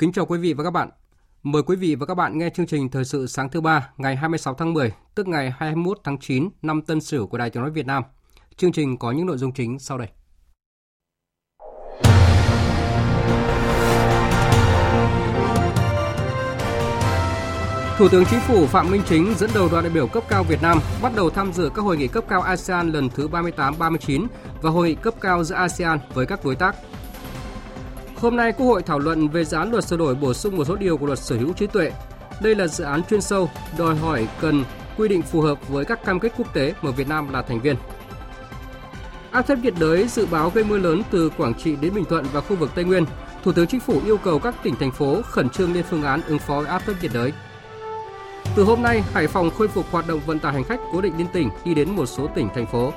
Kính chào quý vị và các bạn. Mời quý vị và các bạn nghe chương trình Thời sự sáng thứ ba ngày 26 tháng 10, tức ngày 21 tháng 9 năm Tân Sửu của Đài Tiếng nói Việt Nam. Chương trình có những nội dung chính sau đây. Thủ tướng Chính phủ Phạm Minh Chính dẫn đầu đoàn đại biểu cấp cao Việt Nam bắt đầu tham dự các hội nghị cấp cao ASEAN lần thứ 38-39 và hội nghị cấp cao giữa ASEAN với các đối tác. Hôm nay, Quốc hội thảo luận về dự án luật sửa đổi bổ sung một số điều của luật sở hữu trí tuệ. Đây là dự án chuyên sâu, đòi hỏi cần quy định phù hợp với các cam kết quốc tế mà Việt Nam là thành viên. Áp thấp nhiệt đới dự báo gây mưa lớn từ Quảng Trị đến Bình Thuận và khu vực Tây Nguyên. Thủ tướng Chính phủ yêu cầu các tỉnh, thành phố khẩn trương lên phương án ứng phó với áp thấp nhiệt đới. Từ hôm nay, Hải Phòng khôi phục hoạt động vận tải hành khách cố định liên tỉnh đi đến một số tỉnh, thành phố.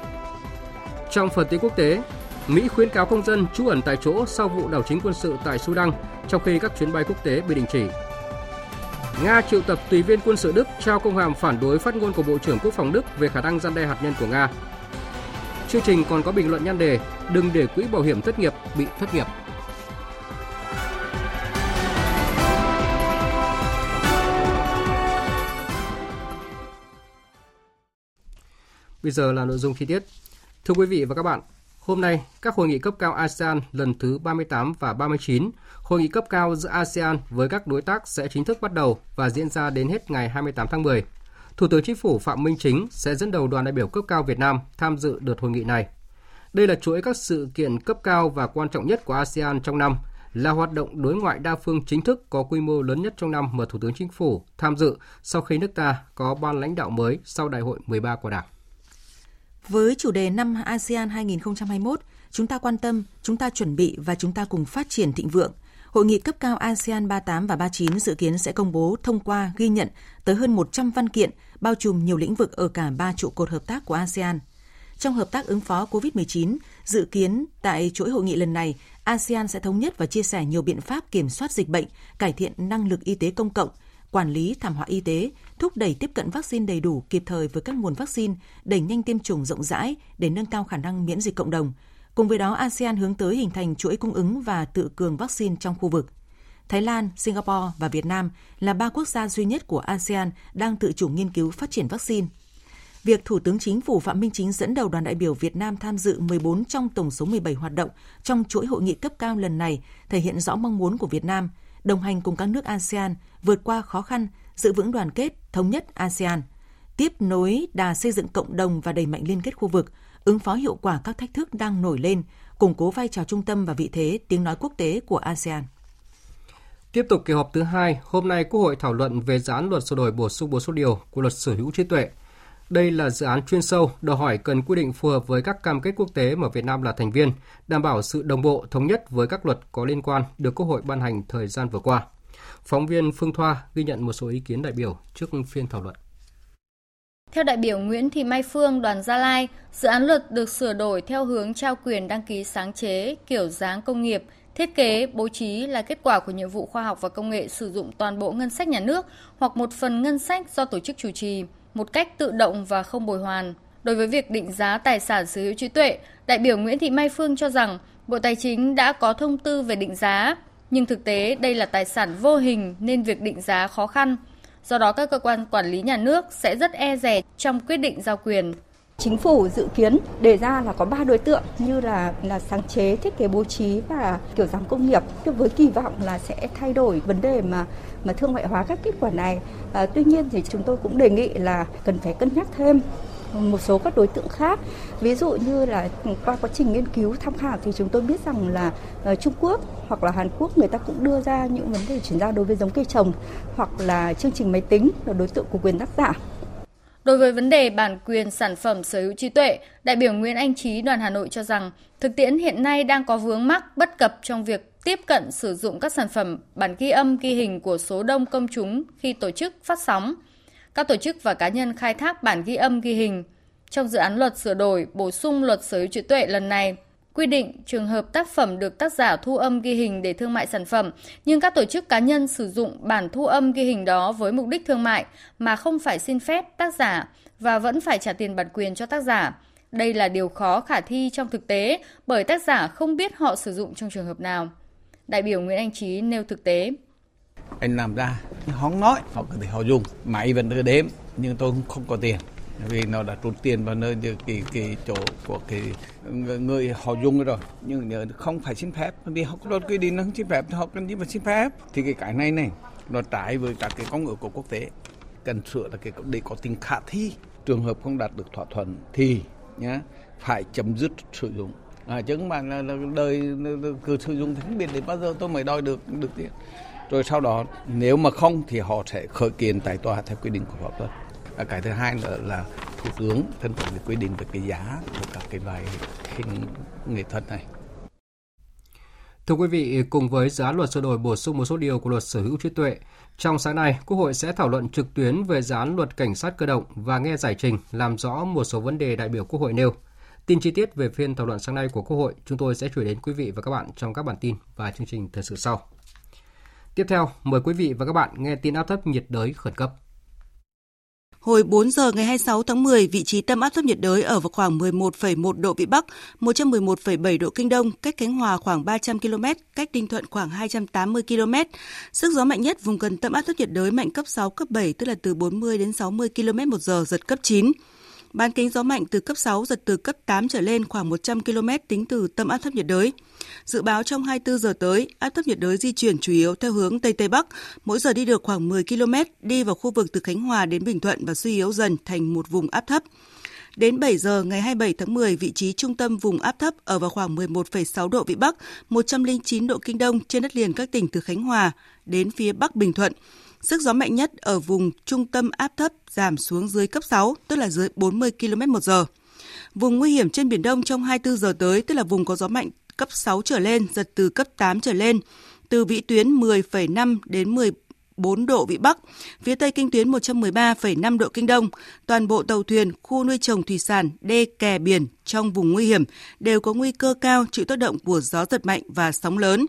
Trong phần tin quốc tế, Mỹ khuyến cáo công dân trú ẩn tại chỗ sau vụ đảo chính quân sự tại Sudan, trong khi các chuyến bay quốc tế bị đình chỉ. Nga triệu tập tùy viên quân sự Đức trao công hàm phản đối phát ngôn của Bộ trưởng Quốc phòng Đức về khả năng răn đe hạt nhân của Nga. Chương trình còn có bình luận nhan đề "Đừng để quỹ bảo hiểm thất nghiệp bị thất nghiệp". Bây giờ là nội dung chi tiết. Thưa quý vị và các bạn, hôm nay, các hội nghị cấp cao ASEAN lần thứ 38 và 39, hội nghị cấp cao giữa ASEAN với các đối tác sẽ chính thức bắt đầu và diễn ra đến hết ngày 28 tháng 10. Thủ tướng Chính phủ Phạm Minh Chính sẽ dẫn đầu đoàn đại biểu cấp cao Việt Nam tham dự đợt hội nghị này. Đây là chuỗi các sự kiện cấp cao và quan trọng nhất của ASEAN trong năm, là hoạt động đối ngoại đa phương chính thức có quy mô lớn nhất trong năm mà Thủ tướng Chính phủ tham dự sau khi nước ta có ban lãnh đạo mới sau Đại hội 13 của Đảng. Với chủ đề năm ASEAN 2021, chúng ta quan tâm, chúng ta chuẩn bị và chúng ta cùng phát triển thịnh vượng, hội nghị cấp cao ASEAN 38 và 39 dự kiến sẽ công bố, thông qua, ghi nhận tới hơn 100 văn kiện, bao trùm nhiều lĩnh vực ở cả 3 trụ cột hợp tác của ASEAN. Trong hợp tác ứng phó COVID-19, dự kiến tại chuỗi hội nghị lần này, ASEAN sẽ thống nhất và chia sẻ nhiều biện pháp kiểm soát dịch bệnh, cải thiện năng lực y tế công cộng, quản lý thảm họa y tế, thúc đẩy tiếp cận vaccine đầy đủ kịp thời với các nguồn vaccine, đẩy nhanh tiêm chủng rộng rãi để nâng cao khả năng miễn dịch cộng đồng. Cùng với đó, ASEAN hướng tới hình thành chuỗi cung ứng và tự cường vaccine trong khu vực. Thái Lan, Singapore và Việt Nam là 3 quốc gia duy nhất của ASEAN đang tự chủ nghiên cứu phát triển vaccine. Việc Thủ tướng Chính phủ Phạm Minh Chính dẫn đầu đoàn đại biểu Việt Nam tham dự 14 trong tổng số 17 hoạt động trong chuỗi hội nghị cấp cao lần này thể hiện rõ mong muốn của Việt Nam đồng hành cùng các nước ASEAN vượt qua khó khăn, giữ vững đoàn kết, thống nhất ASEAN, tiếp nối đà xây dựng cộng đồng và đẩy mạnh liên kết khu vực, ứng phó hiệu quả các thách thức đang nổi lên, củng cố vai trò trung tâm và vị thế tiếng nói quốc tế của ASEAN. Tiếp tục kỳ họp thứ 2, hôm nay Quốc hội thảo luận về dự án luật sửa đổi bổ sung một số điều của luật sở hữu trí tuệ. Đây là dự án chuyên sâu, đòi hỏi cần quy định phù hợp với các cam kết quốc tế mà Việt Nam là thành viên, đảm bảo sự đồng bộ, thống nhất với các luật có liên quan được Quốc hội ban hành thời gian vừa qua. Phóng viên Phương Thoa ghi nhận một số ý kiến đại biểu trước phiên thảo luận. Theo đại biểu Nguyễn Thị Mai Phương, đoàn Gia Lai, dự án luật được sửa đổi theo hướng trao quyền đăng ký sáng chế, kiểu dáng công nghiệp, thiết kế, bố trí là kết quả của nhiệm vụ khoa học và công nghệ sử dụng toàn bộ ngân sách nhà nước hoặc một phần ngân sách do tổ chức chủ trì, một cách tự động và không bồi hoàn. Đối với việc định giá tài sản sở hữu trí tuệ, đại biểu Nguyễn Thị Mai Phương cho rằng Bộ Tài chính đã có thông tư về định giá, nhưng thực tế đây là tài sản vô hình nên việc định giá khó khăn. Do đó các cơ quan quản lý nhà nước sẽ rất e dè trong quyết định giao quyền. Chính phủ dự kiến đề ra là có 3 đối tượng như là sáng chế, thiết kế bố trí và kiểu dáng công nghiệp, với kỳ vọng là sẽ thay đổi vấn đề mà thương mại hóa các kết quả này. Tuy nhiên thì chúng tôi cũng đề nghị là cần phải cân nhắc thêm một số các đối tượng khác. Ví dụ như là qua quá trình nghiên cứu tham khảo thì chúng tôi biết rằng là Trung Quốc hoặc là Hàn Quốc người ta cũng đưa ra những vấn đề chuyển giao đối với giống cây trồng hoặc là chương trình máy tính là đối tượng của quyền tác giả. Đối với vấn đề bản quyền sản phẩm sở hữu trí tuệ, đại biểu Nguyễn Anh Chí đoàn Hà Nội cho rằng thực tiễn hiện nay đang có vướng mắc bất cập trong việc tiếp cận sử dụng các sản phẩm bản ghi âm ghi hình của số đông công chúng khi tổ chức phát sóng. Các tổ chức và cá nhân khai thác bản ghi âm ghi hình. Trong dự án luật sửa đổi bổ sung luật sở hữu trí tuệ lần này, quy định trường hợp tác phẩm được tác giả thu âm ghi hình để thương mại sản phẩm, nhưng các tổ chức cá nhân sử dụng bản thu âm ghi hình đó với mục đích thương mại mà không phải xin phép tác giả và vẫn phải trả tiền bản quyền cho tác giả. Đây là điều khó khả thi trong thực tế bởi tác giả không biết họ sử dụng trong trường hợp nào. Đại biểu Nguyễn Anh Chí nêu thực tế. Anh làm ra, hóng nói, họ có thể họ dùng, máy vẫn đưa đếm, nhưng tôi không có tiền. Vì nó đã trút tiền vào nơi cái chỗ của cái người họ dùng rồi, nhưng nhớ không phải xin phép, vì họ đột quy định nó không xin phép, họ cần gì mà xin phép. Thì cái này nó trái với các cái công ước của quốc tế, cần sửa là cái để có tính khả thi. Trường hợp không đạt được thỏa thuận thì nhá phải chấm dứt sử dụng. Chứ không mà là đời cứ sử dụng thì không biết đến bao giờ tôi mới đòi được tiền. Rồi sau đó nếu mà không thì họ sẽ khởi kiện tại tòa theo quy định của pháp luật. Cái thứ hai là Thủ tướng thân phận quy định về cái giá của các cái loại hình nghệ thuật này. Thưa quý vị, cùng với dự án luật sửa đổi bổ sung một số điều của luật sở hữu trí tuệ, trong sáng nay, Quốc hội sẽ thảo luận trực tuyến về dự án luật cảnh sát cơ động và nghe giải trình làm rõ một số vấn đề đại biểu Quốc hội nêu. Tin chi tiết về phiên thảo luận sáng nay của Quốc hội chúng tôi sẽ chuyển đến quý vị và các bạn trong các bản tin và chương trình thời sự sau. Tiếp theo, mời quý vị và các bạn nghe tin áp thấp nhiệt đới khẩn cấp. Hồi 4 giờ ngày 26 tháng 10, vị trí tâm áp thấp nhiệt đới ở vào khoảng 11,1 độ Vĩ Bắc, 111,7 độ Kinh Đông, cách Khánh Hòa khoảng 300 km, cách Ninh Thuận khoảng 280 km. Sức gió mạnh nhất vùng gần tâm áp thấp nhiệt đới mạnh cấp 6, cấp 7, tức là từ 40 đến 60 km/h, giật cấp 9. Bán kính gió mạnh từ cấp 6, giật từ cấp 8 trở lên khoảng 100 km tính từ tâm áp thấp nhiệt đới. Dự báo trong 24 giờ tới, áp thấp nhiệt đới di chuyển chủ yếu theo hướng Tây Tây Bắc, mỗi giờ đi được khoảng 10 km, đi vào khu vực từ Khánh Hòa đến Bình Thuận và suy yếu dần thành một vùng áp thấp. Đến 7 giờ ngày 27 tháng 10, vị trí trung tâm vùng áp thấp ở vào khoảng 11,6 độ Vĩ Bắc, 109 độ Kinh Đông trên đất liền các tỉnh từ Khánh Hòa đến phía Bắc Bình Thuận. Sức gió mạnh nhất ở vùng trung tâm áp thấp giảm xuống dưới cấp 6, tức là dưới 40 km/h. Vùng nguy hiểm trên Biển Đông trong 24 giờ tới, tức là vùng có gió mạnh cấp 6 trở lên, giật từ cấp 8 trở lên, từ vĩ tuyến 10,5 đến 14 độ Vĩ Bắc, phía tây kinh tuyến 113,5 độ Kinh Đông. Toàn bộ tàu thuyền, khu nuôi trồng thủy sản, đê kè biển trong vùng nguy hiểm đều có nguy cơ cao chịu tác động của gió giật mạnh và sóng lớn.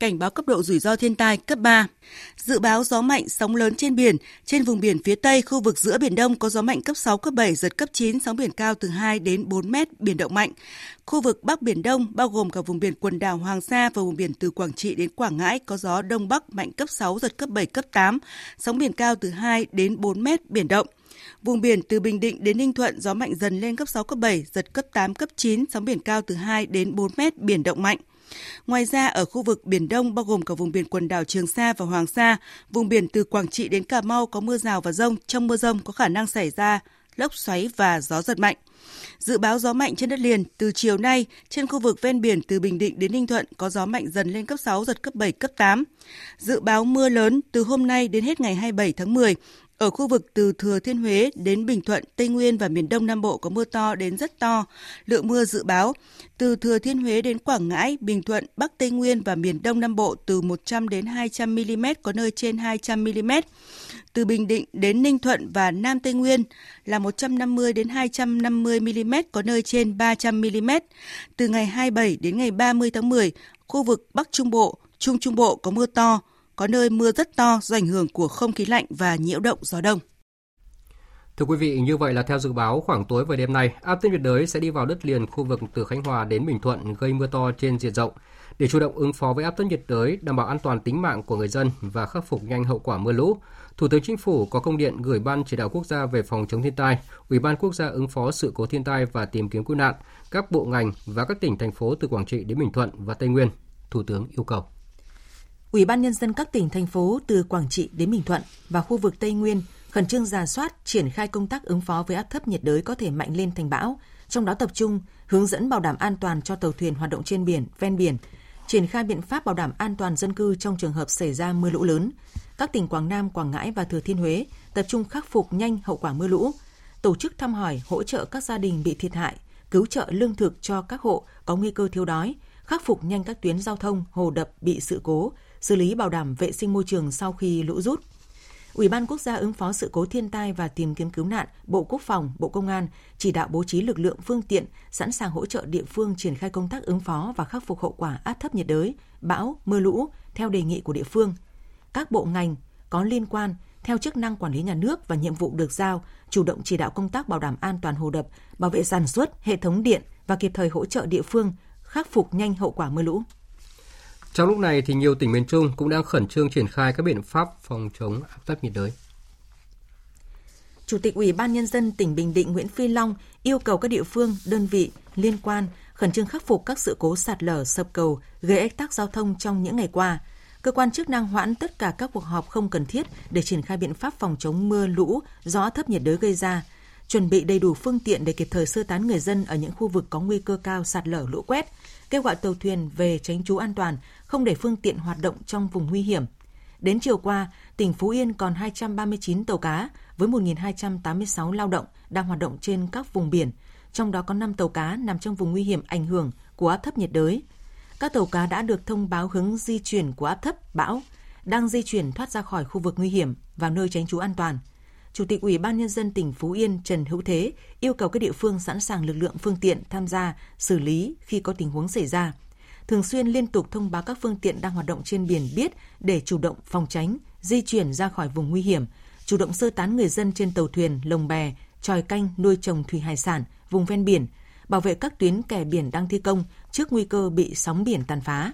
Cảnh báo cấp độ rủi ro thiên tai cấp 3. Dự báo gió mạnh, sóng lớn trên biển. Trên vùng biển phía Tây, khu vực giữa Biển Đông có gió mạnh cấp 6, cấp 7, giật cấp 9, sóng biển cao từ 2 đến 4 mét, biển động mạnh. Khu vực Bắc Biển Đông, bao gồm cả vùng biển quần đảo Hoàng Sa và vùng biển từ Quảng Trị đến Quảng Ngãi, có gió Đông Bắc mạnh cấp 6, giật cấp 7, cấp 8, sóng biển cao từ 2 đến 4 mét, biển động. Vùng biển từ Bình Định đến Ninh Thuận, gió mạnh dần lên cấp 6, cấp 7, giật cấp 8, cấp 9, sóng biển cao từ 2 đến 4 mét, biển động mạnh. Ngoài ra, ở khu vực Biển Đông bao gồm cả vùng biển quần đảo Trường Sa và Hoàng Sa, vùng biển từ Quảng Trị đến Cà Mau có mưa rào và dông. Trong mưa dông có khả năng xảy ra lốc xoáy và gió giật mạnh. Dự báo gió mạnh trên đất liền từ chiều nay trên khu vực ven biển từ Bình Định đến Ninh Thuận có gió mạnh dần lên cấp 6, giật cấp 7, cấp 8. Dự báo mưa lớn từ hôm nay đến hết ngày 27 tháng 10. Ở khu vực từ Thừa Thiên Huế đến Bình Thuận, Tây Nguyên và miền Đông Nam Bộ có mưa to đến rất to. Lượng mưa dự báo từ Thừa Thiên Huế đến Quảng Ngãi, Bình Thuận, Bắc Tây Nguyên và miền Đông Nam Bộ từ 100 đến 200 mm, có nơi trên 200 mm. Từ Bình Định đến Ninh Thuận và Nam Tây Nguyên là 150 đến 250 mm, có nơi trên 300 mm. Từ ngày 27 đến ngày 30 tháng 10, khu vực Bắc Trung Bộ, Trung Trung Bộ có mưa to. Có nơi mưa rất to do ảnh hưởng của không khí lạnh và nhiễu động gió đông. Thưa quý vị, như vậy là theo dự báo khoảng tối và đêm nay, áp thấp nhiệt đới sẽ đi vào đất liền khu vực từ Khánh Hòa đến Bình Thuận gây mưa to trên diện rộng. Để chủ động ứng phó với áp thấp nhiệt đới, đảm bảo an toàn tính mạng của người dân và khắc phục nhanh hậu quả mưa lũ, Thủ tướng Chính phủ có công điện gửi Ban Chỉ đạo Quốc gia về phòng chống thiên tai, Ủy ban Quốc gia ứng phó sự cố thiên tai và tìm kiếm cứu nạn, các bộ ngành và các tỉnh thành phố từ Quảng Trị đến Bình Thuận và Tây Nguyên. Thủ tướng yêu cầu Ủy ban Nhân dân các tỉnh, thành phố từ Quảng Trị đến Bình Thuận và khu vực Tây Nguyên khẩn trương rà soát, triển khai công tác ứng phó với áp thấp nhiệt đới có thể mạnh lên thành bão, trong đó tập trung hướng dẫn bảo đảm an toàn cho tàu thuyền hoạt động trên biển, ven biển, triển khai biện pháp bảo đảm an toàn dân cư trong trường hợp xảy ra mưa lũ lớn. Các tỉnh Quảng Nam, Quảng Ngãi và Thừa Thiên Huế tập trung khắc phục nhanh hậu quả mưa lũ, tổ chức thăm hỏi, hỗ trợ các gia đình bị thiệt hại, cứu trợ lương thực cho các hộ có nguy cơ thiếu đói, khắc phục nhanh các tuyến giao thông, hồ đập bị sự cố, xử lý bảo đảm vệ sinh môi trường sau khi lũ rút. Ủy ban Quốc gia ứng phó sự cố thiên tai và tìm kiếm cứu nạn, Bộ Quốc phòng, Bộ Công an chỉ đạo bố trí lực lượng phương tiện sẵn sàng hỗ trợ địa phương triển khai công tác ứng phó và khắc phục hậu quả áp thấp nhiệt đới, bão, mưa lũ theo đề nghị của địa phương. Các bộ ngành có liên quan theo chức năng quản lý nhà nước và nhiệm vụ được giao, chủ động chỉ đạo công tác bảo đảm an toàn hồ đập, bảo vệ sản xuất, hệ thống điện và kịp thời hỗ trợ địa phương khắc phục nhanh hậu quả mưa lũ. Trong lúc này thì nhiều tỉnh miền Trung cũng đang khẩn trương triển khai các biện pháp phòng chống áp thấp nhiệt đới. Chủ tịch Ủy ban Nhân dân tỉnh Bình Định Nguyễn Phi Long yêu cầu các địa phương, đơn vị liên quan khẩn trương khắc phục các sự cố sạt lở, sập cầu gây ách tắc giao thông trong những ngày qua. Cơ quan chức năng hoãn tất cả các cuộc họp không cần thiết để triển khai biện pháp phòng chống mưa lũ do áp thấp nhiệt đới gây ra, chuẩn bị đầy đủ phương tiện để kịp thời sơ tán người dân ở những khu vực có nguy cơ cao sạt lở, lũ quét, kêu gọi tàu thuyền về tránh trú an toàn, không để phương tiện hoạt động trong vùng nguy hiểm. Đến chiều qua, tỉnh Phú Yên còn 239 tàu cá với 1.286 lao động đang hoạt động trên các vùng biển, trong đó có 5 tàu cá nằm trong vùng nguy hiểm ảnh hưởng của áp thấp nhiệt đới. Các tàu cá đã được thông báo hướng di chuyển của áp thấp, bão, đang di chuyển thoát ra khỏi khu vực nguy hiểm vào nơi tránh trú an toàn. Chủ tịch Ủy ban Nhân dân tỉnh Phú Yên Trần Hữu Thế yêu cầu các địa phương sẵn sàng lực lượng phương tiện tham gia, xử lý khi có tình huống xảy ra. Thường xuyên liên tục thông báo các phương tiện đang hoạt động trên biển biết để chủ động phòng tránh, di chuyển ra khỏi vùng nguy hiểm, chủ động sơ tán người dân trên tàu thuyền, lồng bè, chòi canh nuôi trồng thủy hải sản, vùng ven biển, bảo vệ các tuyến kè biển đang thi công trước nguy cơ bị sóng biển tàn phá.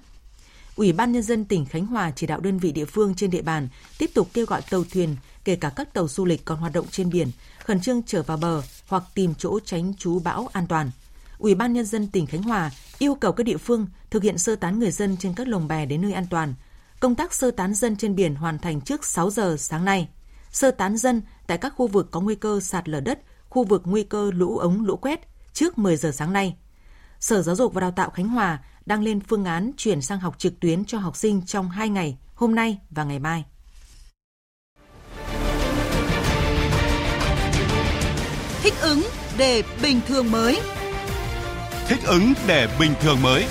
Ủy ban Nhân dân tỉnh Khánh Hòa chỉ đạo đơn vị địa phương trên địa bàn tiếp tục kêu gọi tàu thuyền, kể cả các tàu du lịch còn hoạt động trên biển, khẩn trương trở vào bờ hoặc tìm chỗ tránh trú bão an toàn. Ủy ban Nhân dân tỉnh Khánh Hòa yêu cầu các địa phương thực hiện sơ tán người dân trên các lồng bè đến nơi an toàn. Công tác sơ tán dân trên biển hoàn thành trước 6 giờ sáng nay. Sơ tán dân tại các khu vực có nguy cơ sạt lở đất, khu vực nguy cơ lũ ống, lũ quét trước 10 giờ sáng nay. Sở Giáo dục và Đào tạo Khánh Hòa đang lên phương án chuyển sang học trực tuyến cho học sinh trong 2 ngày, hôm nay và ngày mai. Thích ứng để bình thường mới. Thích ứng để bình thường mới.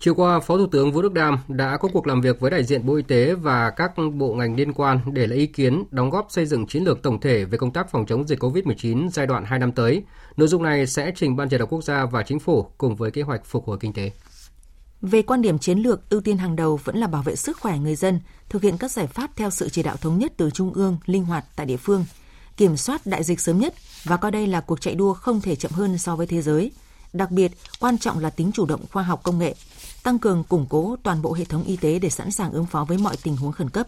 Chiều qua, Phó Thủ tướng Vũ Đức Đam đã có cuộc làm việc với đại diện Bộ Y tế và các bộ ngành liên quan để lấy ý kiến đóng góp xây dựng chiến lược tổng thể về công tác phòng chống dịch COVID-19 giai đoạn 2 năm tới. Nội dung này sẽ trình Ban Chỉ đạo Quốc gia và Chính phủ cùng với kế hoạch phục hồi kinh tế. Về quan điểm chiến lược, ưu tiên hàng đầu vẫn là bảo vệ sức khỏe người dân, thực hiện các giải pháp theo sự chỉ đạo thống nhất từ trung ương, linh hoạt tại địa phương, kiểm soát đại dịch sớm nhất và coi đây là cuộc chạy đua không thể chậm hơn so với thế giới. Đặc biệt, quan trọng là tính chủ động khoa học công nghệ, tăng cường củng cố toàn bộ hệ thống y tế để sẵn sàng ứng phó với mọi tình huống khẩn cấp.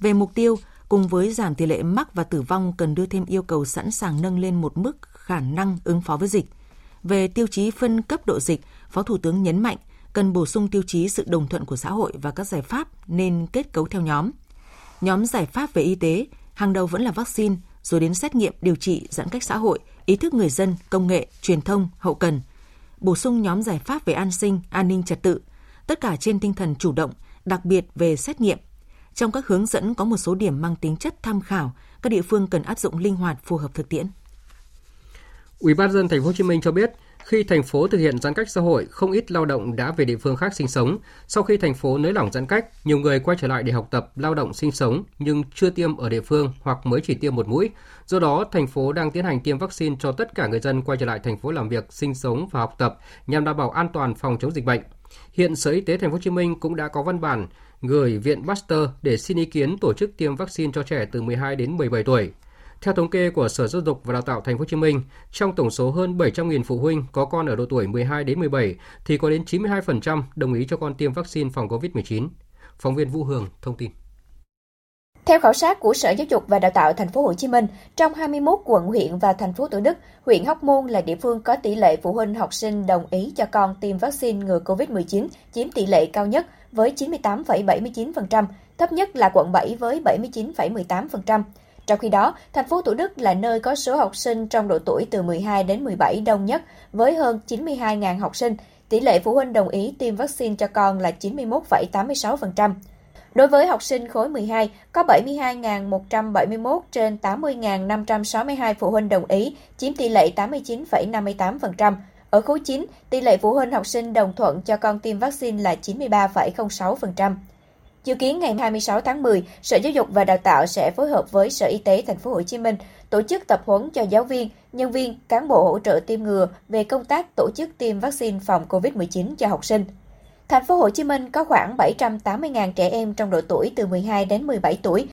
Về mục tiêu, cùng với giảm tỷ lệ mắc và tử vong cần đưa thêm yêu cầu sẵn sàng nâng lên một mức khả năng ứng phó với dịch. Về tiêu chí phân cấp độ dịch, Phó Thủ tướng nhấn mạnh cần bổ sung tiêu chí sự đồng thuận của xã hội và các giải pháp nên kết cấu theo nhóm. Nhóm giải pháp về y tế, hàng đầu vẫn là vaccine, rồi đến xét nghiệm, điều trị, giãn cách xã hội, ý thức người dân, công nghệ, truyền thông, hậu cần. Bổ sung nhóm giải pháp về an sinh, an ninh trật tự, tất cả trên tinh thần chủ động, đặc biệt về xét nghiệm. Trong các hướng dẫn có một số điểm mang tính chất tham khảo, các địa phương cần áp dụng linh hoạt phù hợp thực tiễn. Ủy ban nhân dân TP.HCM cho biết, khi thành phố thực hiện giãn cách xã hội, không ít lao động đã về địa phương khác sinh sống. Sau khi thành phố nới lỏng giãn cách, nhiều người quay trở lại để học tập, lao động, sinh sống nhưng chưa tiêm ở địa phương hoặc mới chỉ tiêm một mũi. Do đó, thành phố đang tiến hành tiêm vaccine cho tất cả người dân quay trở lại thành phố làm việc, sinh sống và học tập nhằm đảm bảo an toàn phòng chống dịch bệnh. Hiện Sở Y tế TP.HCM cũng đã có văn bản gửi Viện Pasteur để xin ý kiến tổ chức tiêm vaccine cho trẻ từ 12 đến 17 tuổi. Theo thống kê của Sở Giáo dục và Đào tạo TP.HCM, trong tổng số hơn 700.000 phụ huynh có con ở độ tuổi 12 đến 17 thì có đến 92% đồng ý cho con tiêm vaccine phòng COVID-19. Phóng viên Vũ Hường thông tin. Theo khảo sát của Sở Giáo dục và Đào tạo TP.HCM, trong 21 quận, huyện và thành phố Thủ Đức, huyện Hóc Môn là địa phương có tỷ lệ phụ huynh học sinh đồng ý cho con tiêm vaccine ngừa COVID-19 chiếm tỷ lệ cao nhất với 98,79%, thấp nhất là quận 7 với 79,18%. Trong khi đó, thành phố Thủ Đức là nơi có số học sinh trong độ tuổi từ 12 đến 17 đông nhất với hơn 92.000 học sinh, tỷ lệ phụ huynh đồng ý tiêm vaccine cho con là 91,86%. Đối với học sinh khối 12, có 72.171 trên 80.562 phụ huynh đồng ý, chiếm tỷ lệ 89,58%. Ở khối 9, tỷ lệ phụ huynh học sinh đồng thuận cho con tiêm vaccine là 93,06%. Dự kiến ngày 26 tháng 10, Sở Giáo dục và Đào tạo sẽ phối hợp với Sở Y tế TP.HCM tổ chức tập huấn cho giáo viên, nhân viên, cán bộ hỗ trợ tiêm ngừa về công tác tổ chức tiêm vaccine phòng COVID-19 cho học sinh. Thành phố Hồ Chí Minh có khoảng 780.000 trẻ em trong độ tuổi từ 12 đến 17 tuổi.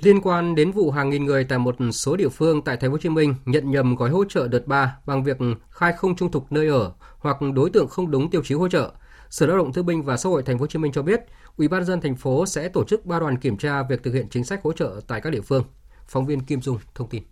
Liên quan đến vụ hàng nghìn người tại một số địa phương tại Thành phố Hồ Chí Minh nhận nhầm gói hỗ trợ đợt 3 bằng việc khai không trung thực nơi ở hoặc đối tượng không đúng tiêu chí hỗ trợ, Sở Lao động Thương binh và Xã hội Thành phố Hồ Chí Minh cho biết, Ủy ban nhân dân thành phố sẽ tổ chức 3 đoàn kiểm tra việc thực hiện chính sách hỗ trợ tại các địa phương. Phóng viên Kim Dung thông tin.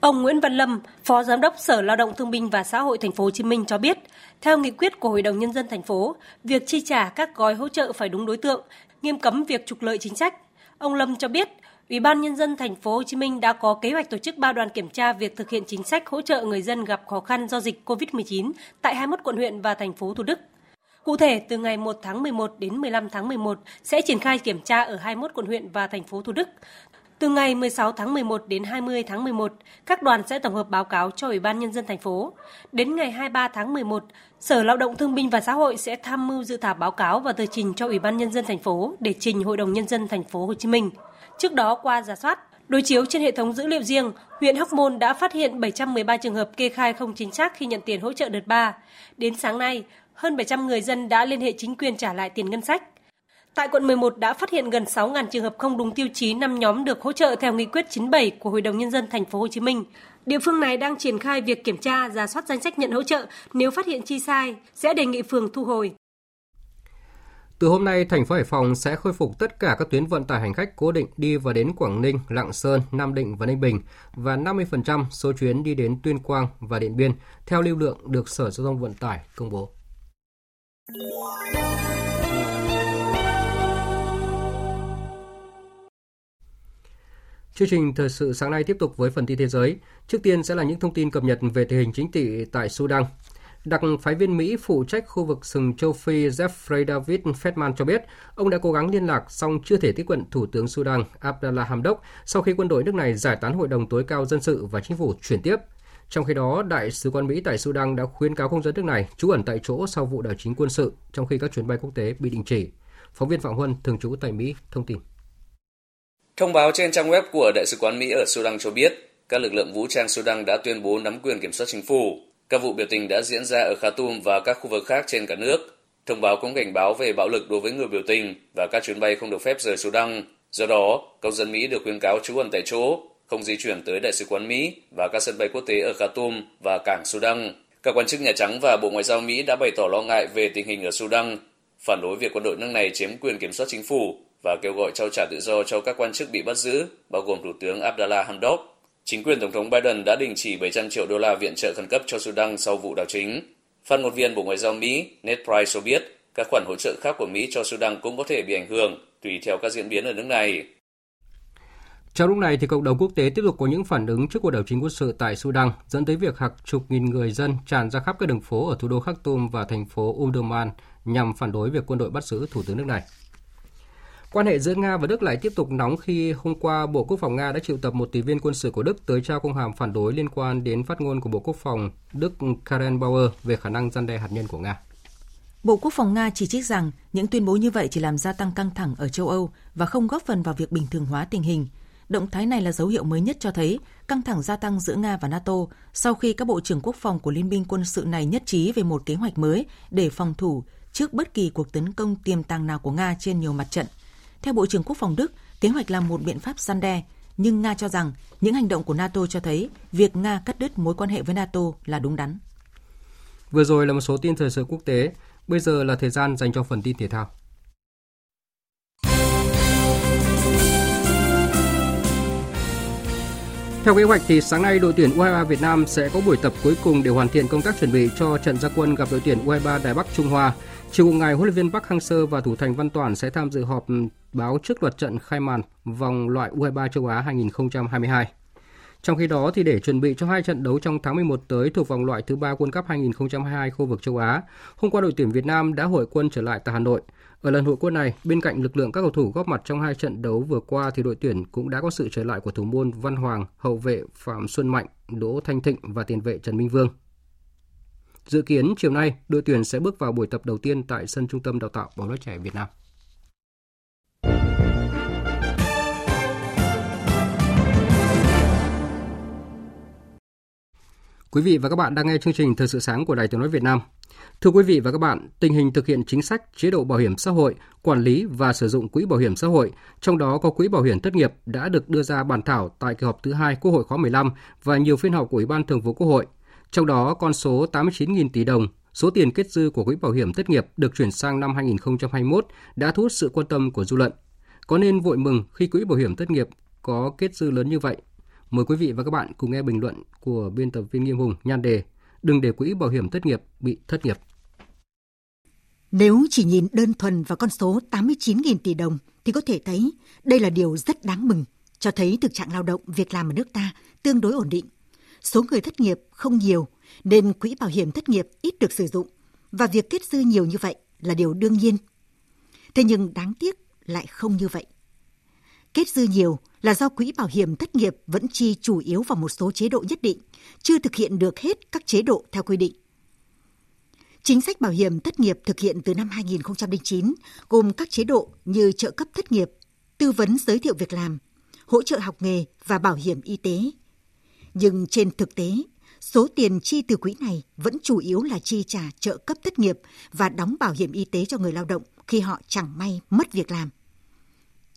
Ông Nguyễn Văn Lâm, Phó Giám đốc Sở Lao động Thương binh và Xã hội Thành phố Hồ Chí Minh cho biết, theo nghị quyết của Hội đồng Nhân dân thành phố, việc chi trả các gói hỗ trợ phải đúng đối tượng, nghiêm cấm việc trục lợi chính sách. Ông Lâm cho biết, Ủy ban Nhân dân Thành phố Hồ Chí Minh đã có kế hoạch tổ chức 3 đoàn kiểm tra việc thực hiện chính sách hỗ trợ người dân gặp khó khăn do dịch COVID-19 tại 21 quận huyện và thành phố Thủ Đức. Cụ thể, từ ngày 1 tháng 11 đến 15 tháng 11 sẽ triển khai kiểm tra ở 21 quận huyện và thành phố Thủ Đức. Từ ngày 16 tháng 11 đến 20 tháng 11, các đoàn sẽ tổng hợp báo cáo cho Ủy ban Nhân dân thành phố. Đến ngày 23 tháng 11, Sở Lao động Thương binh và Xã hội sẽ tham mưu dự thảo báo cáo và tờ trình cho Ủy ban Nhân dân thành phố để trình Hội đồng Nhân dân thành phố Hồ Chí Minh. Trước đó, qua rà soát, đối chiếu trên hệ thống dữ liệu riêng, huyện Hóc Môn đã phát hiện 713 trường hợp kê khai không chính xác khi nhận tiền hỗ trợ đợt 3. Đến sáng nay, hơn 700 người dân đã liên hệ chính quyền trả lại tiền ngân sách. Tại quận 11 đã phát hiện gần 6.000 trường hợp không đúng tiêu chí 5 nhóm được hỗ trợ theo nghị quyết 97 của Hội đồng Nhân dân Thành phố Hồ Chí Minh. Địa phương này đang triển khai việc kiểm tra, rà soát danh sách nhận hỗ trợ, nếu phát hiện chi sai sẽ đề nghị phường thu hồi. Từ hôm nay, thành phố Hải Phòng sẽ khôi phục tất cả các tuyến vận tải hành khách cố định đi và đến Quảng Ninh, Lạng Sơn, Nam Định và Ninh Bình và 50% số chuyến đi đến Tuyên Quang và Điện Biên theo lưu lượng được Sở Giao thông Vận tải công bố. Chương trình thời sự sáng nay tiếp tục với phần tin thế giới. Trước tiên sẽ là những thông tin cập nhật về tình hình chính trị tại Sudan. Đặc phái viên Mỹ phụ trách khu vực sừng châu Phi Jeffrey David Fettman cho biết ông đã cố gắng liên lạc song chưa thể tiếp cận Thủ tướng Sudan Abdallah Hamdok sau khi quân đội nước này giải tán Hội đồng tối cao dân sự và chính phủ chuyển tiếp. Trong khi đó, Đại sứ quán Mỹ tại Sudan đã khuyến cáo công dân nước này trú ẩn tại chỗ sau vụ đảo chính quân sự, trong khi các chuyến bay quốc tế bị đình chỉ. Phóng viên Phạm Huân, thường trú tại Mỹ, thông tin. Thông báo trên trang web của Đại sứ quán Mỹ ở Sudan cho biết, các lực lượng vũ trang Sudan đã tuyên bố nắm quyền kiểm soát chính phủ. Các vụ biểu tình đã diễn ra ở Khartoum và các khu vực khác trên cả nước. Thông báo cũng cảnh báo về bạo lực đối với người biểu tình và các chuyến bay không được phép rời Sudan. Do đó, công dân Mỹ được khuyến cáo trú ẩn tại chỗ, không di chuyển tới Đại sứ quán Mỹ và các sân bay quốc tế ở Khartoum và cảng Sudan. Các quan chức Nhà Trắng và Bộ Ngoại giao Mỹ đã bày tỏ lo ngại về tình hình ở Sudan, phản đối việc quân đội nước này chiếm quyền kiểm soát chính phủ và kêu gọi trao trả tự do cho các quan chức bị bắt giữ, bao gồm Thủ tướng Abdallah Hamdok. Chính quyền Tổng thống Biden đã đình chỉ $700 triệu viện trợ khẩn cấp cho Sudan sau vụ đảo chính. Phát ngôn viên Bộ Ngoại giao Mỹ Ned Price cho biết các khoản hỗ trợ khác của Mỹ cho Sudan cũng có thể bị ảnh hưởng tùy theo các diễn biến ở nước này. Trong lúc này, thì cộng đồng quốc tế tiếp tục có những phản ứng trước cuộc đảo chính quân sự tại Sudan, dẫn tới việc hàng chục nghìn người dân tràn ra khắp các đường phố ở thủ đô Khartoum và thành phố Omdurman nhằm phản đối việc quân đội bắt giữ thủ tướng nước này. Quan hệ giữa Nga và Đức lại tiếp tục nóng khi hôm qua Bộ Quốc phòng Nga đã triệu tập một tùy viên quân sự của Đức tới trao công hàm phản đối liên quan đến phát ngôn của Bộ Quốc phòng Đức Karen Bauer về khả năng răn đe hạt nhân của Nga. Bộ Quốc phòng Nga chỉ trích rằng những tuyên bố như vậy chỉ làm gia tăng căng thẳng ở châu Âu và không góp phần vào việc bình thường hóa tình hình. Động thái này là dấu hiệu mới nhất cho thấy căng thẳng gia tăng giữa Nga và NATO sau khi các bộ trưởng quốc phòng của liên minh quân sự này nhất trí về một kế hoạch mới để phòng thủ trước bất kỳ cuộc tấn công tiềm tàng nào của Nga trên nhiều mặt trận. Theo Bộ trưởng Quốc phòng Đức, kế hoạch là một biện pháp răn đe, nhưng Nga cho rằng những hành động của NATO cho thấy việc Nga cắt đứt mối quan hệ với NATO là đúng đắn. Vừa rồi là một số tin thời sự quốc tế, bây giờ là thời gian dành cho phần tin thể thao. Theo kế hoạch thì sáng nay đội tuyển U23 Việt Nam sẽ có buổi tập cuối cùng để hoàn thiện công tác chuẩn bị cho trận ra quân gặp đội tuyển U23 Đài Bắc Trung Hoa. Chiều cùng ngày, huấn luyện viên Park Hang-seo và thủ thành Văn Toản sẽ tham dự họp báo trước loạt trận khai màn vòng loại U23 châu Á 2022. Trong khi đó thì để chuẩn bị cho hai trận đấu trong tháng 11 tới thuộc vòng loại thứ 3 World Cup 2022 khu vực châu Á, hôm qua đội tuyển Việt Nam đã hội quân trở lại tại Hà Nội. Ở lần hội quân này, bên cạnh lực lượng các cầu thủ góp mặt trong hai trận đấu vừa qua thì đội tuyển cũng đã có sự trở lại của thủ môn Văn Hoàng, hậu vệ Phạm Xuân Mạnh, Đỗ Thanh Thịnh và tiền vệ Trần Minh Vương. Dự kiến chiều nay, đội tuyển sẽ bước vào buổi tập đầu tiên tại sân Trung tâm Đào tạo bóng đá trẻ Việt Nam. Quý vị và các bạn đang nghe chương trình Thời sự sáng của Đài Tiếng nói Việt Nam. Thưa quý vị và các bạn, tình hình thực hiện chính sách, chế độ bảo hiểm xã hội, quản lý và sử dụng quỹ bảo hiểm xã hội, trong đó có quỹ bảo hiểm thất nghiệp đã được đưa ra bàn thảo tại kỳ họp thứ 2 Quốc hội khóa 15 và nhiều phiên họp của Ủy ban Thường vụ Quốc hội. Trong đó, con số 89.000 tỷ đồng, số tiền kết dư của quỹ bảo hiểm thất nghiệp được chuyển sang năm 2021 đã thu hút sự quan tâm của dư luận. Có nên vội mừng khi quỹ bảo hiểm thất nghiệp có kết dư lớn như vậy? Mời quý vị và các bạn cùng nghe bình luận của biên tập viên Nghiêm Hùng nhan đề "Đừng để quỹ bảo hiểm thất nghiệp bị thất nghiệp". Nếu chỉ nhìn đơn thuần vào con số 89.000 tỷ đồng thì có thể thấy đây là điều rất đáng mừng, cho thấy thực trạng lao động, việc làm ở nước ta tương đối ổn định. Số người thất nghiệp không nhiều nên quỹ bảo hiểm thất nghiệp ít được sử dụng và việc kết dư nhiều như vậy là điều đương nhiên. Thế nhưng đáng tiếc lại không như vậy. Kết dư nhiều là do quỹ bảo hiểm thất nghiệp vẫn chi chủ yếu vào một số chế độ nhất định, chưa thực hiện được hết các chế độ theo quy định. Chính sách bảo hiểm thất nghiệp thực hiện từ năm 2009 gồm các chế độ như trợ cấp thất nghiệp, tư vấn giới thiệu việc làm, hỗ trợ học nghề và bảo hiểm y tế. Nhưng trên thực tế, số tiền chi từ quỹ này vẫn chủ yếu là chi trả trợ cấp thất nghiệp và đóng bảo hiểm y tế cho người lao động khi họ chẳng may mất việc làm.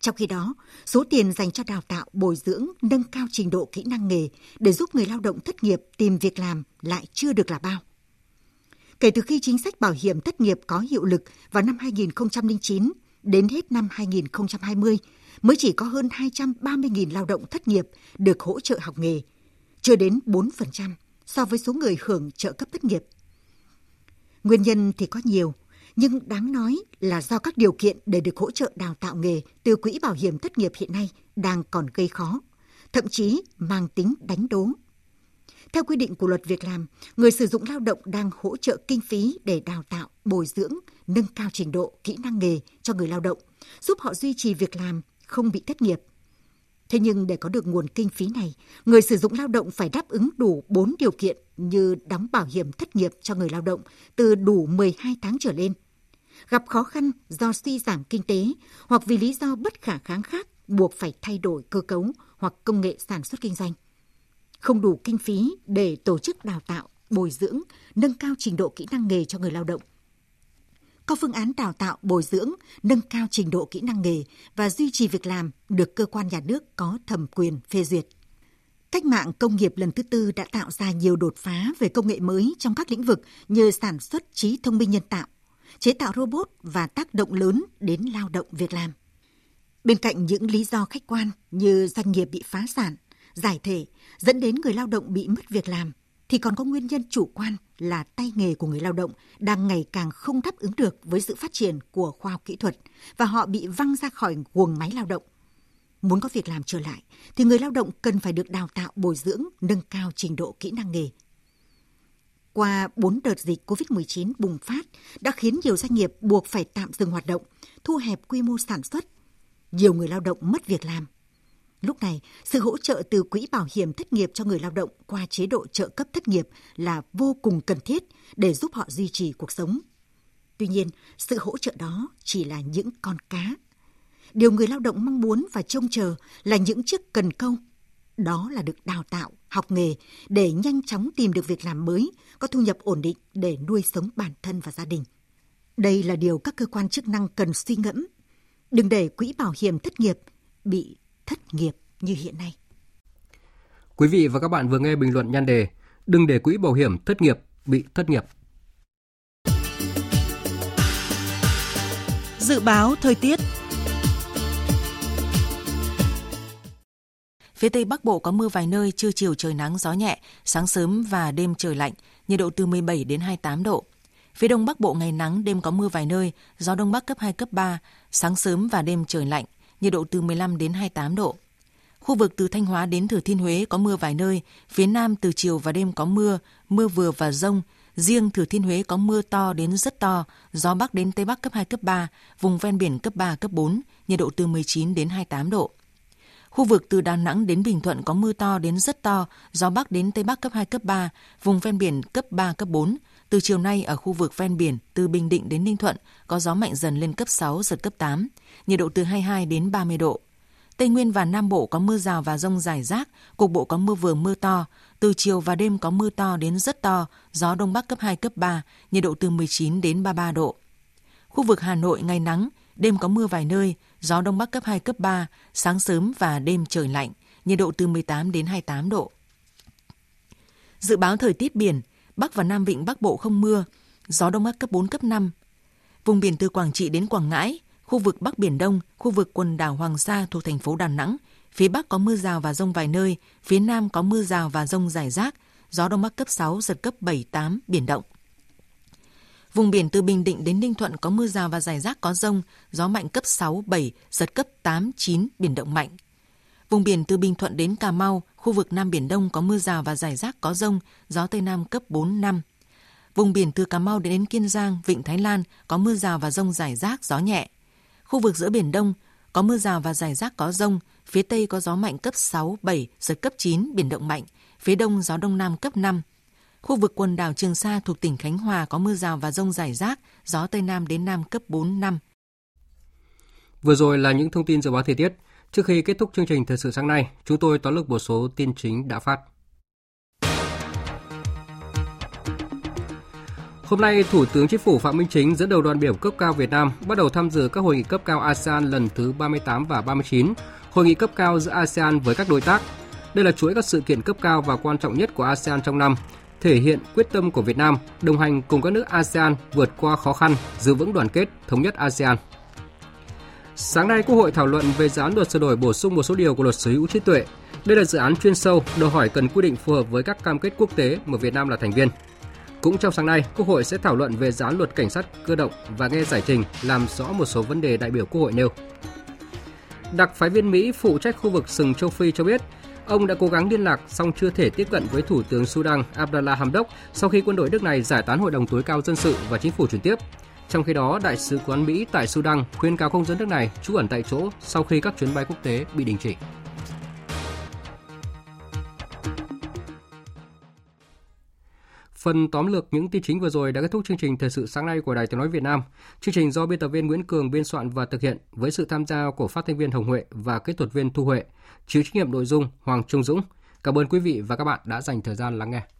Trong khi đó, số tiền dành cho đào tạo, bồi dưỡng, nâng cao trình độ kỹ năng nghề để giúp người lao động thất nghiệp tìm việc làm lại chưa được là bao. Kể từ khi chính sách bảo hiểm thất nghiệp có hiệu lực vào năm 2009 đến hết năm 2020, mới chỉ có hơn 230.000 lao động thất nghiệp được hỗ trợ học nghề, chưa đến 4% so với số người hưởng trợ cấp thất nghiệp. Nguyên nhân thì có nhiều, nhưng đáng nói là do các điều kiện để được hỗ trợ đào tạo nghề từ quỹ bảo hiểm thất nghiệp hiện nay đang còn gây khó, thậm chí mang tính đánh đố. Theo quy định của Luật Việc làm, người sử dụng lao động đang hỗ trợ kinh phí để đào tạo, bồi dưỡng, nâng cao trình độ, kỹ năng nghề cho người lao động, giúp họ duy trì việc làm, không bị thất nghiệp. Thế nhưng để có được nguồn kinh phí này, người sử dụng lao động phải đáp ứng đủ 4 điều kiện như đóng bảo hiểm thất nghiệp cho người lao động từ đủ 12 tháng trở lên, gặp khó khăn do suy giảm kinh tế hoặc vì lý do bất khả kháng khác buộc phải thay đổi cơ cấu hoặc công nghệ sản xuất kinh doanh, không đủ kinh phí để tổ chức đào tạo, bồi dưỡng, nâng cao trình độ kỹ năng nghề cho người lao động, có phương án đào tạo, bồi dưỡng, nâng cao trình độ kỹ năng nghề và duy trì việc làm được cơ quan nhà nước có thẩm quyền phê duyệt. Cách mạng công nghiệp lần thứ tư đã tạo ra nhiều đột phá về công nghệ mới trong các lĩnh vực như sản xuất trí thông minh nhân tạo, chế tạo robot và tác động lớn đến lao động việc làm. Bên cạnh những lý do khách quan như doanh nghiệp bị phá sản, giải thể dẫn đến người lao động bị mất việc làm, thì còn có nguyên nhân chủ quan là tay nghề của người lao động đang ngày càng không đáp ứng được với sự phát triển của khoa học kỹ thuật và họ bị văng ra khỏi guồng máy lao động. Muốn có việc làm trở lại thì người lao động cần phải được đào tạo, bồi dưỡng, nâng cao trình độ kỹ năng nghề. Qua 4 đợt dịch COVID-19 bùng phát đã khiến nhiều doanh nghiệp buộc phải tạm dừng hoạt động, thu hẹp quy mô sản xuất. Nhiều người lao động mất việc làm. Lúc này, sự hỗ trợ từ quỹ bảo hiểm thất nghiệp cho người lao động qua chế độ trợ cấp thất nghiệp là vô cùng cần thiết để giúp họ duy trì cuộc sống. Tuy nhiên, sự hỗ trợ đó chỉ là những con cá. Điều người lao động mong muốn và trông chờ là những chiếc cần câu. Đó là được đào tạo, học nghề để nhanh chóng tìm được việc làm mới, có thu nhập ổn định để nuôi sống bản thân và gia đình. Đây là điều các cơ quan chức năng cần suy ngẫm. Đừng để quỹ bảo hiểm thất nghiệp bị thất nghiệp như hiện nay. Quý vị và các bạn vừa nghe bình luận nhan đề "Đừng để quỹ bảo hiểm thất nghiệp bị thất nghiệp". Dự báo thời tiết. Phía Tây Bắc Bộ có mưa vài nơi, trưa chiều trời nắng gió nhẹ, sáng sớm và đêm trời lạnh, nhiệt độ từ 17 đến 28 độ. Phía Đông Bắc Bộ ngày nắng, đêm có mưa vài nơi, gió Đông Bắc cấp 2, cấp 3, sáng sớm và đêm trời lạnh, nhiệt độ từ 15 đến 28 độ. Khu vực từ Thanh Hóa đến Thừa Thiên Huế có mưa vài nơi, phía Nam từ chiều và đêm có mưa, mưa vừa và dông. Riêng Thừa Thiên Huế có mưa to đến rất to, gió Bắc đến Tây Bắc cấp 2, cấp 3, vùng ven biển cấp 3, cấp 4, nhiệt độ từ 19 đến 28 độ. Khu vực từ Đà Nẵng đến Bình Thuận có mưa to đến rất to, gió Bắc đến Tây Bắc cấp 2, cấp 3, vùng ven biển cấp 3, cấp 4. Từ chiều nay ở khu vực ven biển từ Bình Định đến Ninh Thuận có gió mạnh dần lên cấp 6, giật cấp 8, nhiệt độ từ 22 đến 30 độ. Tây Nguyên và Nam Bộ có mưa rào và dông rải rác, cục bộ có mưa vừa mưa to, từ chiều và đêm có mưa to đến rất to, gió Đông Bắc cấp 2, cấp 3, nhiệt độ từ 19 đến 33 độ. Khu vực Hà Nội ngày nắng, đêm có mưa vài nơi, gió Đông Bắc cấp 2, cấp 3, sáng sớm và đêm trời lạnh, nhiệt độ từ 18 đến 28 độ. Dự báo thời tiết biển, Bắc và Nam Vịnh Bắc Bộ không mưa, gió Đông Bắc cấp 4, cấp 5. Vùng biển từ Quảng Trị đến Quảng Ngãi, khu vực Bắc Biển Đông, khu vực quần đảo Hoàng Sa thuộc thành phố Đà Nẵng, phía Bắc có mưa rào và dông vài nơi, phía Nam có mưa rào và dông rải rác, gió Đông Bắc cấp 6, giật cấp 7, 8, biển động. Vùng biển từ Bình Định đến Ninh Thuận có mưa rào và rải rác có dông, gió mạnh cấp 6, 7, giật cấp 8, 9, biển động mạnh. Vùng biển từ Bình Thuận đến Cà Mau, khu vực Nam Biển Đông có mưa rào và rải rác có dông, gió Tây Nam cấp 4, 5. Vùng biển từ Cà Mau đến Kiên Giang, Vịnh Thái Lan có mưa rào và dông rải rác, gió nhẹ. Khu vực giữa Biển Đông có mưa rào và rải rác có dông, phía Tây có gió mạnh cấp 6, 7, giật cấp 9, biển động mạnh, phía Đông gió Đông Nam cấp 5. Khu vực quần đảo Trường Sa thuộc tỉnh Khánh Hòa có mưa rào và dông rải rác, gió Tây Nam đến Nam cấp 4, 5. Vừa rồi là những thông tin dự báo thời tiết. Trước khi kết thúc chương trình Thời sự sáng nay, chúng tôi tóm lược một số tin chính đã phát. Hôm nay, Thủ tướng Chính phủ Phạm Minh Chính dẫn đầu đoàn biểu cấp cao Việt Nam bắt đầu tham dự các hội nghị cấp cao ASEAN lần thứ 38 và 39, hội nghị cấp cao giữa ASEAN với các đối tác. Đây là chuỗi các sự kiện cấp cao và quan trọng nhất của ASEAN trong năm, thể hiện quyết tâm của Việt Nam đồng hành cùng các nước ASEAN vượt qua khó khăn, giữ vững đoàn kết, thống nhất ASEAN. Sáng nay, Quốc hội thảo luận về dự án luật sửa đổi bổ sung một số điều của luật sở hữu trí tuệ. Đây là dự án chuyên sâu, đòi hỏi cần quy định phù hợp với các cam kết quốc tế mà Việt Nam là thành viên. Cũng trong sáng nay, Quốc hội sẽ thảo luận về dự án luật cảnh sát cơ động và nghe giải trình làm rõ một số vấn đề đại biểu Quốc hội nêu. Đặc phái viên Mỹ phụ trách khu vực sừng châu Phi cho biết, ông đã cố gắng liên lạc song chưa thể tiếp cận với Thủ tướng Sudan Abdallah Hamdok sau khi quân đội nước này giải tán Hội đồng tối cao dân sự và chính phủ chuyển tiếp. Trong khi đó, Đại sứ quán Mỹ tại Sudan khuyên cáo công dân nước này trú ẩn tại chỗ sau khi các chuyến bay quốc tế bị đình chỉ. Phần tóm lược những tin chính vừa rồi đã kết thúc chương trình Thời sự sáng nay của Đài Tiếng nói Việt Nam. Chương trình do biên tập viên Nguyễn Cường biên soạn và thực hiện với sự tham gia của phát thanh viên Hồng Huệ và kỹ thuật viên Thu Huệ, chịu trách nhiệm nội dung Hoàng Trung Dũng. Cảm ơn quý vị và các bạn đã dành thời gian lắng nghe.